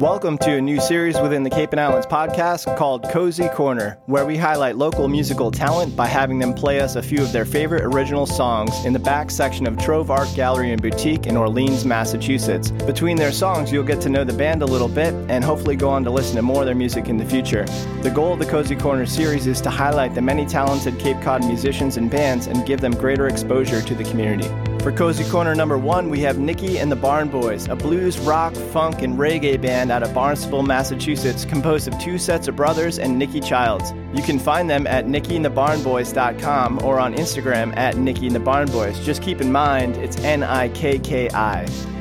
Welcome to a new series within the Cape and Islands podcast called Cozy Corner, where we highlight local musical talent by having them play us a few of their favorite original songs in the back section of Trove Art Gallery and Boutique in Orleans, Massachusetts. Between their songs, you'll get to know the band a little bit and hopefully go on to listen to more of their music in the future. The goal of the Cozy Corner series is to highlight the many talented Cape Cod musicians and bands and give them greater exposure to the community. For Cozy Corner number 1, we have Nikki and the Barn Boys, a blues, rock, funk, and reggae band out of Barnstable, Massachusetts, composed of two sets of brothers and Nikki Childs. You can find them at nickyandthebarnboys.com or on Instagram at nickyandthebarnboys. Just keep in mind, it's Nikki.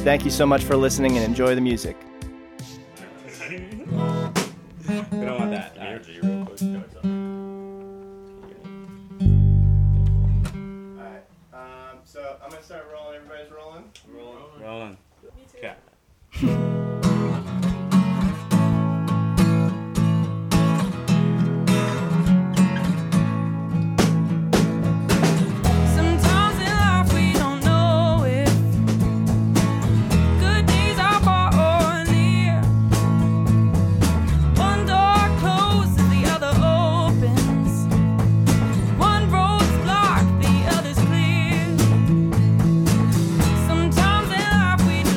Thank you so much for listening and enjoy the music. We don't want that. Energy real quick goes up. So I'm going to start rolling. Everybody's rolling? I'm rolling. Rolling. Me too. Okay. Sometimes in life we don't know if good days are far or near. One door closes, the other opens. One road's blocked, the other's clear. Sometimes in life we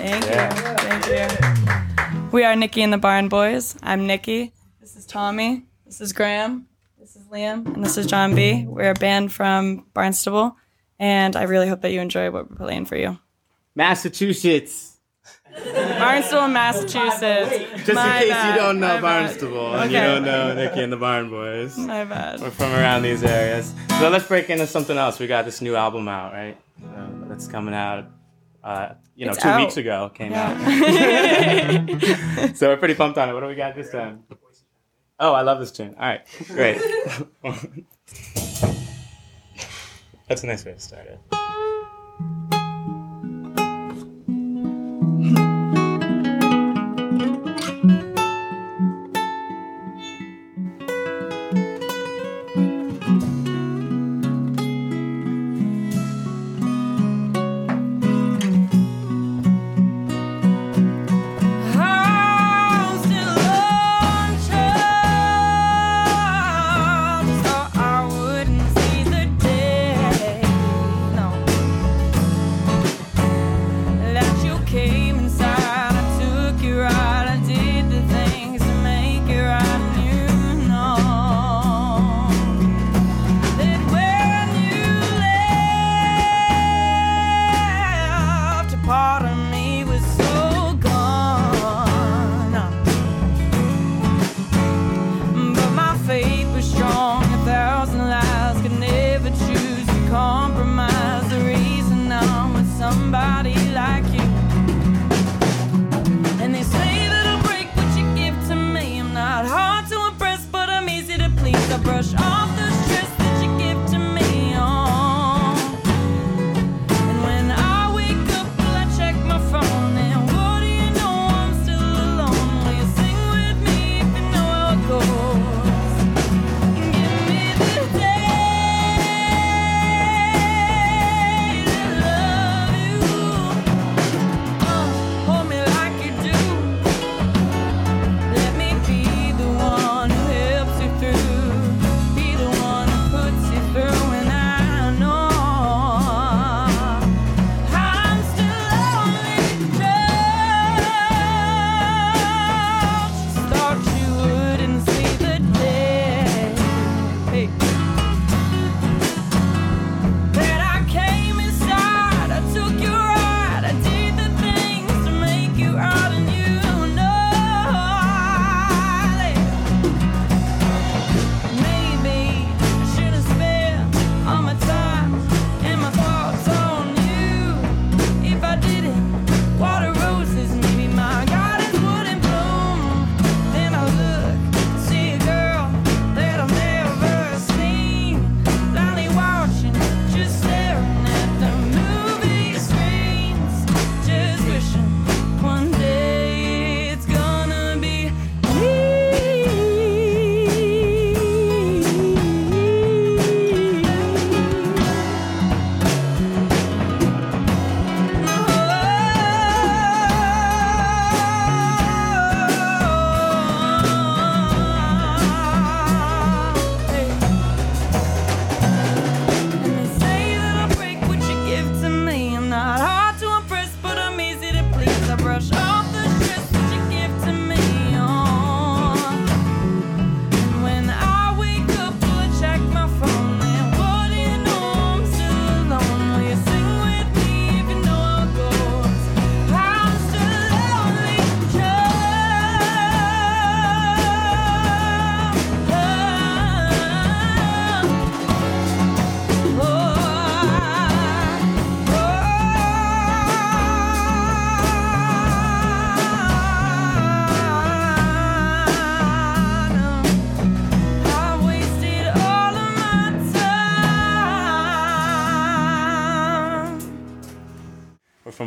Thank you. We are Nikki and the Barn Boys. I'm Nikki. This is Tommy. This is Graham. This is Liam. And this is John B. We're a band from Barnstable, and I really hope that you enjoy what we're playing for you. Massachusetts. Barnstable, Massachusetts. Just in case you don't know Barnstable and you don't know Nikki and the Barn Boys. My bad. We're from around these areas. So let's break into something else. We got this new album out, right? That's coming out, two weeks ago. Came out. So we're pretty pumped on it. What do we got this time? Oh, I love this tune. All right, great. That's a nice way to start it.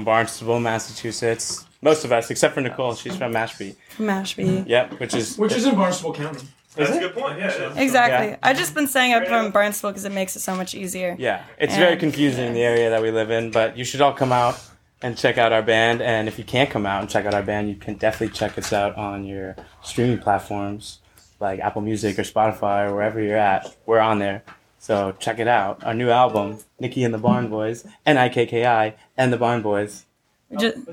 Barnstable, Massachusetts. Most of us, except for Nicole, she's from Mashpee. Yep, which is in Barnstable County. That's a good point. Yeah. Exactly. Yeah. I've just been saying I'm from Barnstable because it makes it so much easier. Yeah, it's very confusing the area that we live in, but you should all come out and check out our band. And if you can't come out and check out our band, you can definitely check us out on your streaming platforms like Apple Music or Spotify or wherever you're at. We're on there. So check it out. Our new album, Nikki and the Barn Boys, Nikki and the Barn Boys.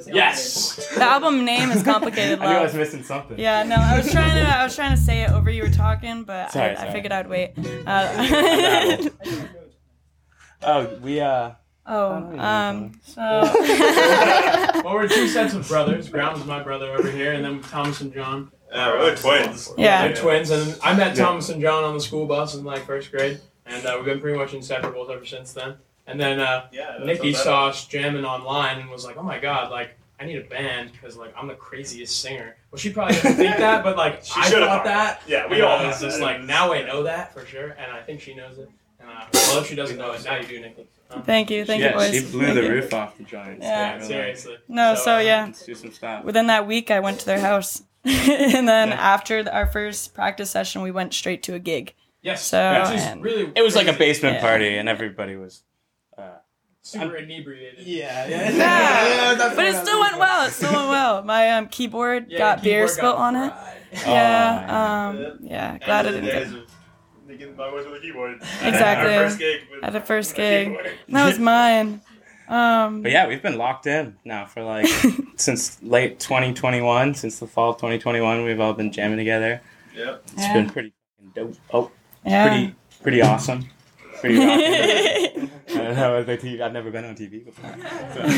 Yes. The album name is Complicated Love. I knew I was missing something. Yeah, no, I was trying to say it over you were talking, but sorry. I figured I'd wait. Well, we're two sets of brothers. Graham's my brother over here, and then Thomas and John. We're twins. Yeah, they're twins, and I met Thomas and John on the school bus in like first grade, and we've been pretty much inseparable ever since then. And then Nikki saw us jamming online and was like, "Oh my God! Like, I need a band because like I'm the craziest singer." Well, she probably didn't think that, but like she thought that. Yeah, we all. It's just like now I know that for sure, and I think she knows it. Well, if she doesn't know it, now you do, Nikki. Thank you, boys. She blew the roof off the Giants. Yeah, seriously. No, so yeah. Let's do some stuff. Within that week, I went to their house, and then after our first practice session, we went straight to a gig. Yes. So really it was like a basement party, and everybody was. Super inebriated. Yeah. But it still went well. My keyboard got beer spilt on it. Glad it didn't get. Exactly. At the first gig. That was mine. But yeah, we've been locked in now for like since late 2021, since the fall of 2021, we've all been jamming together. Yep. It's been pretty dope. Pretty awesome. Pretty awesome. I don't know. I've never been on TV before. So. I'm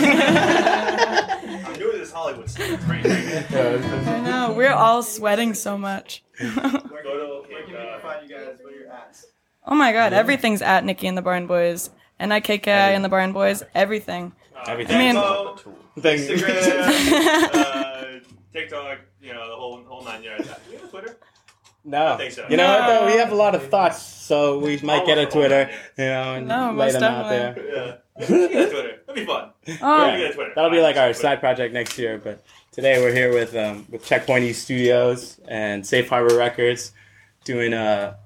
doing this Hollywood stuff. I know. We're all sweating so much. Where can people find you guys? Where you're at? Oh my God! Everything's at Nikki and the Barn Boys, Nikki and the Barn Boys. Everything. Instagram, TikTok. You know, the whole nine yards. Do you have a Twitter? No. I think so. You know what, though? We have a lot of thoughts, so we might get a Twitter, you know, and lay them out there. Yeah. Get a Twitter. That'd be fun. Get a Twitter. That'll be like our side project next year, but today we're here with Checkpoint E Studios and Safe Harbor Records doing a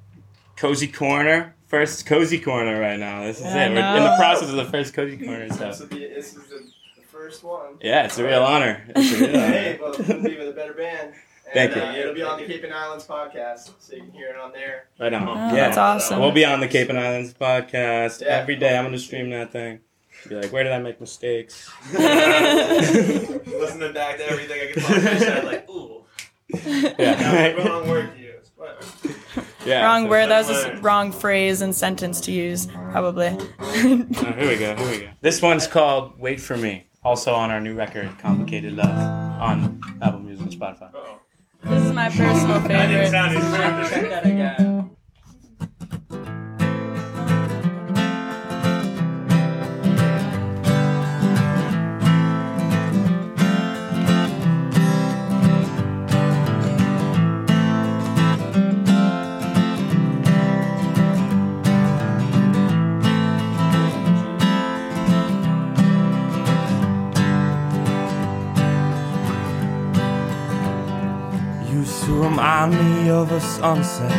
Cozy Corner. First Cozy Corner right now. This is it. We're in the process of the first Cozy Corner stuff. This is the first one. Yeah, it's a real honor. Hey, well, couldn't be with a better band. And, thank you. It'll be on the Cape and Islands podcast, so you can hear it on there. Right on. That's awesome. We'll be on the Cape and Islands podcast every day. I'm going to stream that thing. Be like, where did I make mistakes? Listening back to everything I could find. Like, ooh. Yeah. Wrong word to use. Wrong word. That was a wrong phrase and sentence to use, probably. Here we go. This one's called Wait For Me. Also on our new record, Complicated Love, on Apple Music and Spotify. Uh-oh. This is my personal favorite. Check that again. Remind me of a sunset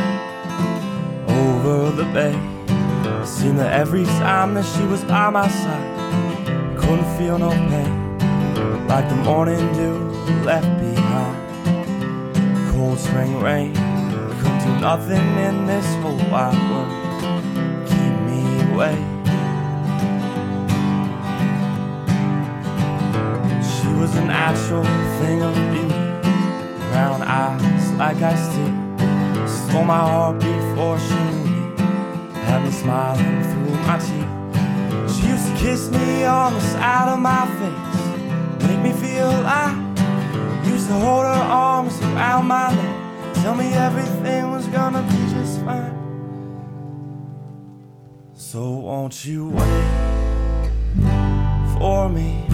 over the bay. Seen her every time that she was by my side. Couldn't feel no pain, like the morning dew left behind. Cold spring rain could do nothing in this whole wide world. Keep me away. She was a natural thing of beauty. Brown eyes like iced tea. Stole my heart before she knew me. Had me smiling through my teeth. She used to kiss me on the side of my face. Make me feel alive. Used to hold her arms around my neck. Tell me everything was gonna be just fine. So won't you wait for me?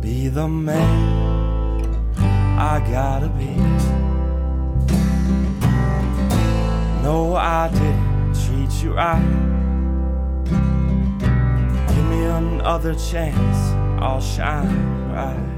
Be the man I gotta be. No, I didn't treat you right. Give me another chance, I'll shine bright.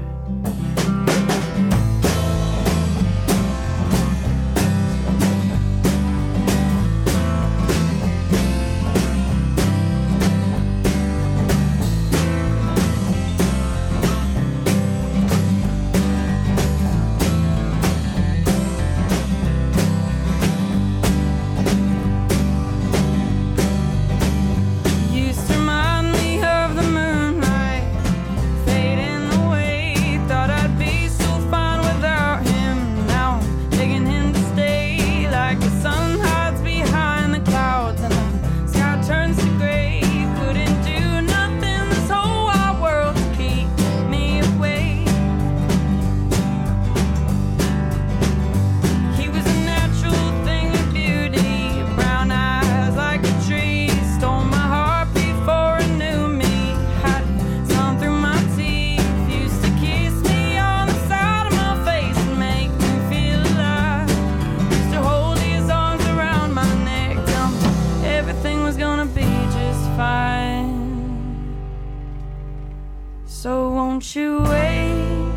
Won't you wait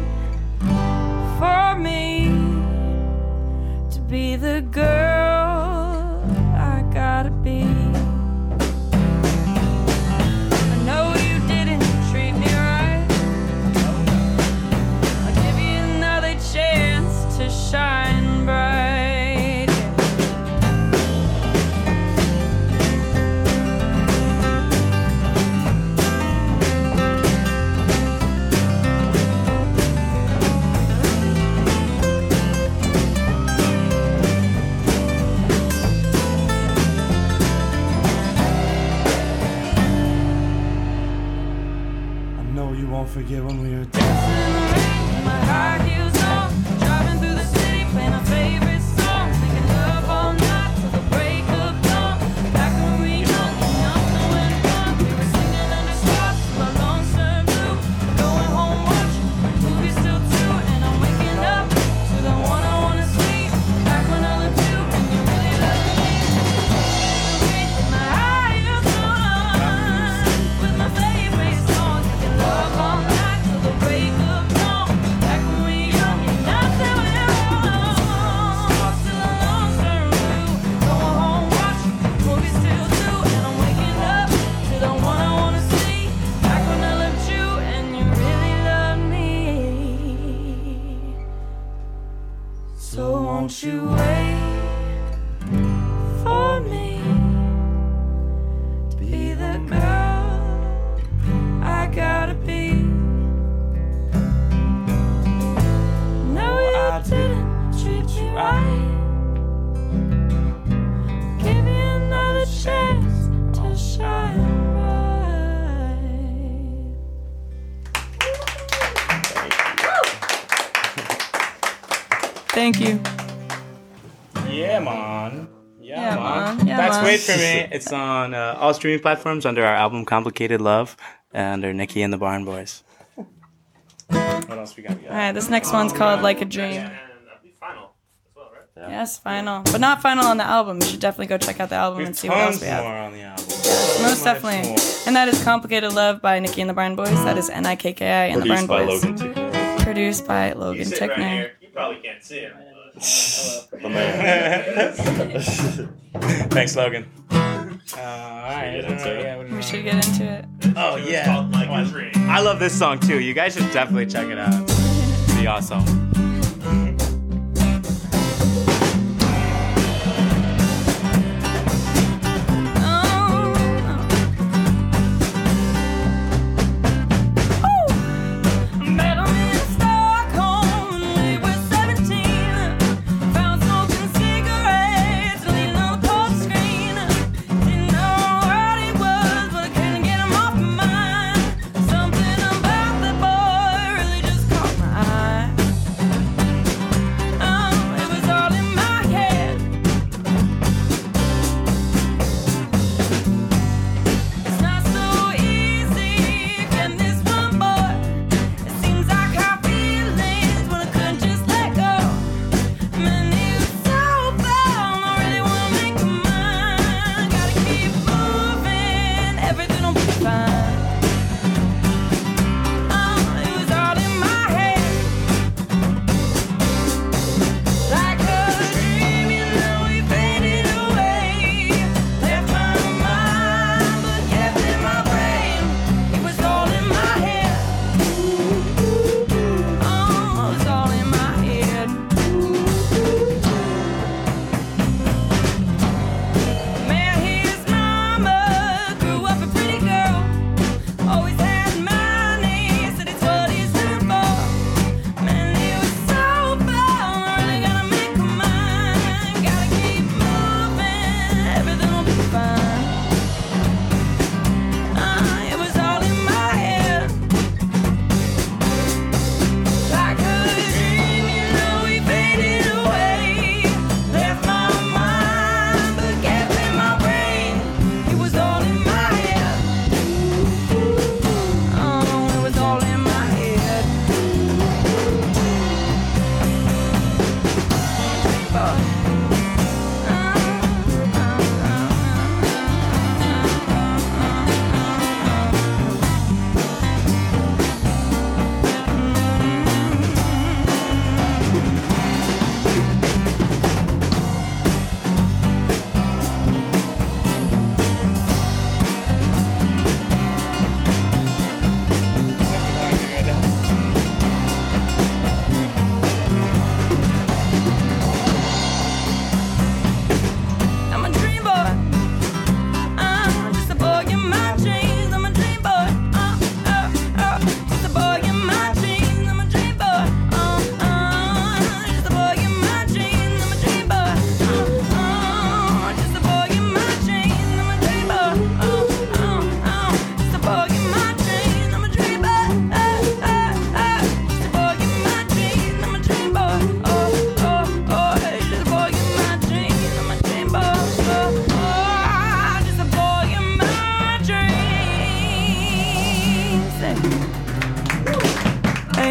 for me to be the girl I gotta be? Shine bright. I know you won't forget when we were dancing in my high heels on. Playing my favorite song, thinking love all night till the break of dawn. Back when we hung, nothing went wrong. We were singing under stars till our lungs turned blue. Going home watching the movies till 2, and I'm waking up to the one I wanna see. Back when I loved you, and you really loved me. With my high heels on, with my favorite song, thinking love all night till the break of dawn. Back when we hung, nothing went wrong. Won't you wait for me to be the girl I gotta be? No, you didn't treat me right. Give me another chance to shine. Thank you. Yeah, man. Yeah, that's man. Wait For Me. It's on all streaming platforms under our album Complicated Love and under Nikki and the Barn Boys. What else we got? All right, this next one's called Like a Dream. Yeah, and that'd be final as well, right? Yeah. Yes, final. But not final on the album. You should definitely go check out the album and see what else we have. More on the album. Most definitely. More. And that is Complicated Love by Nikki and the Barn Boys. That is Nikki and the Barn Boys. Produced by Logan Tickner. Right, you probably can't see him. Thanks, Logan. Alright, we should get into it. Oh yeah, I love this song too. You guys should definitely check it out. It'd be awesome.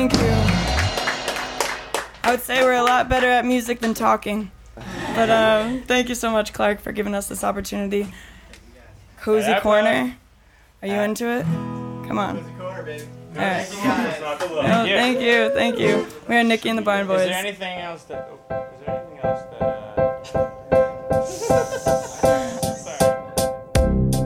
Thank you. I would say we're a lot better at music than talking. But thank you so much, Clark, for giving us this opportunity. Cozy Corner. Are you into it? Come on. Cozy Corner, baby. All right. No, thank you. Thank you. We are Nikki and the Barn Boys.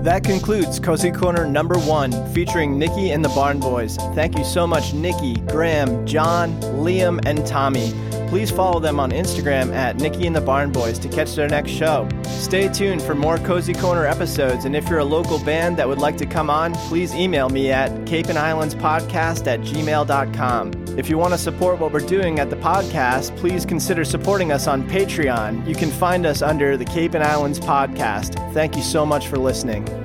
That concludes Cozy Corner number 1, featuring Nikki and the Barn Boys. Thank you so much, Nikki, Graham, John, Liam, and Tommy. Please follow them on Instagram at Nikki and the Barn Boys to catch their next show. Stay tuned for more Cozy Corner episodes, and if you're a local band that would like to come on, please email me at capeandislandspodcast@gmail.com. If you want to support what we're doing at the podcast, please consider supporting us on Patreon. You can find us under the Cape and Islands Podcast. Thank you so much for listening.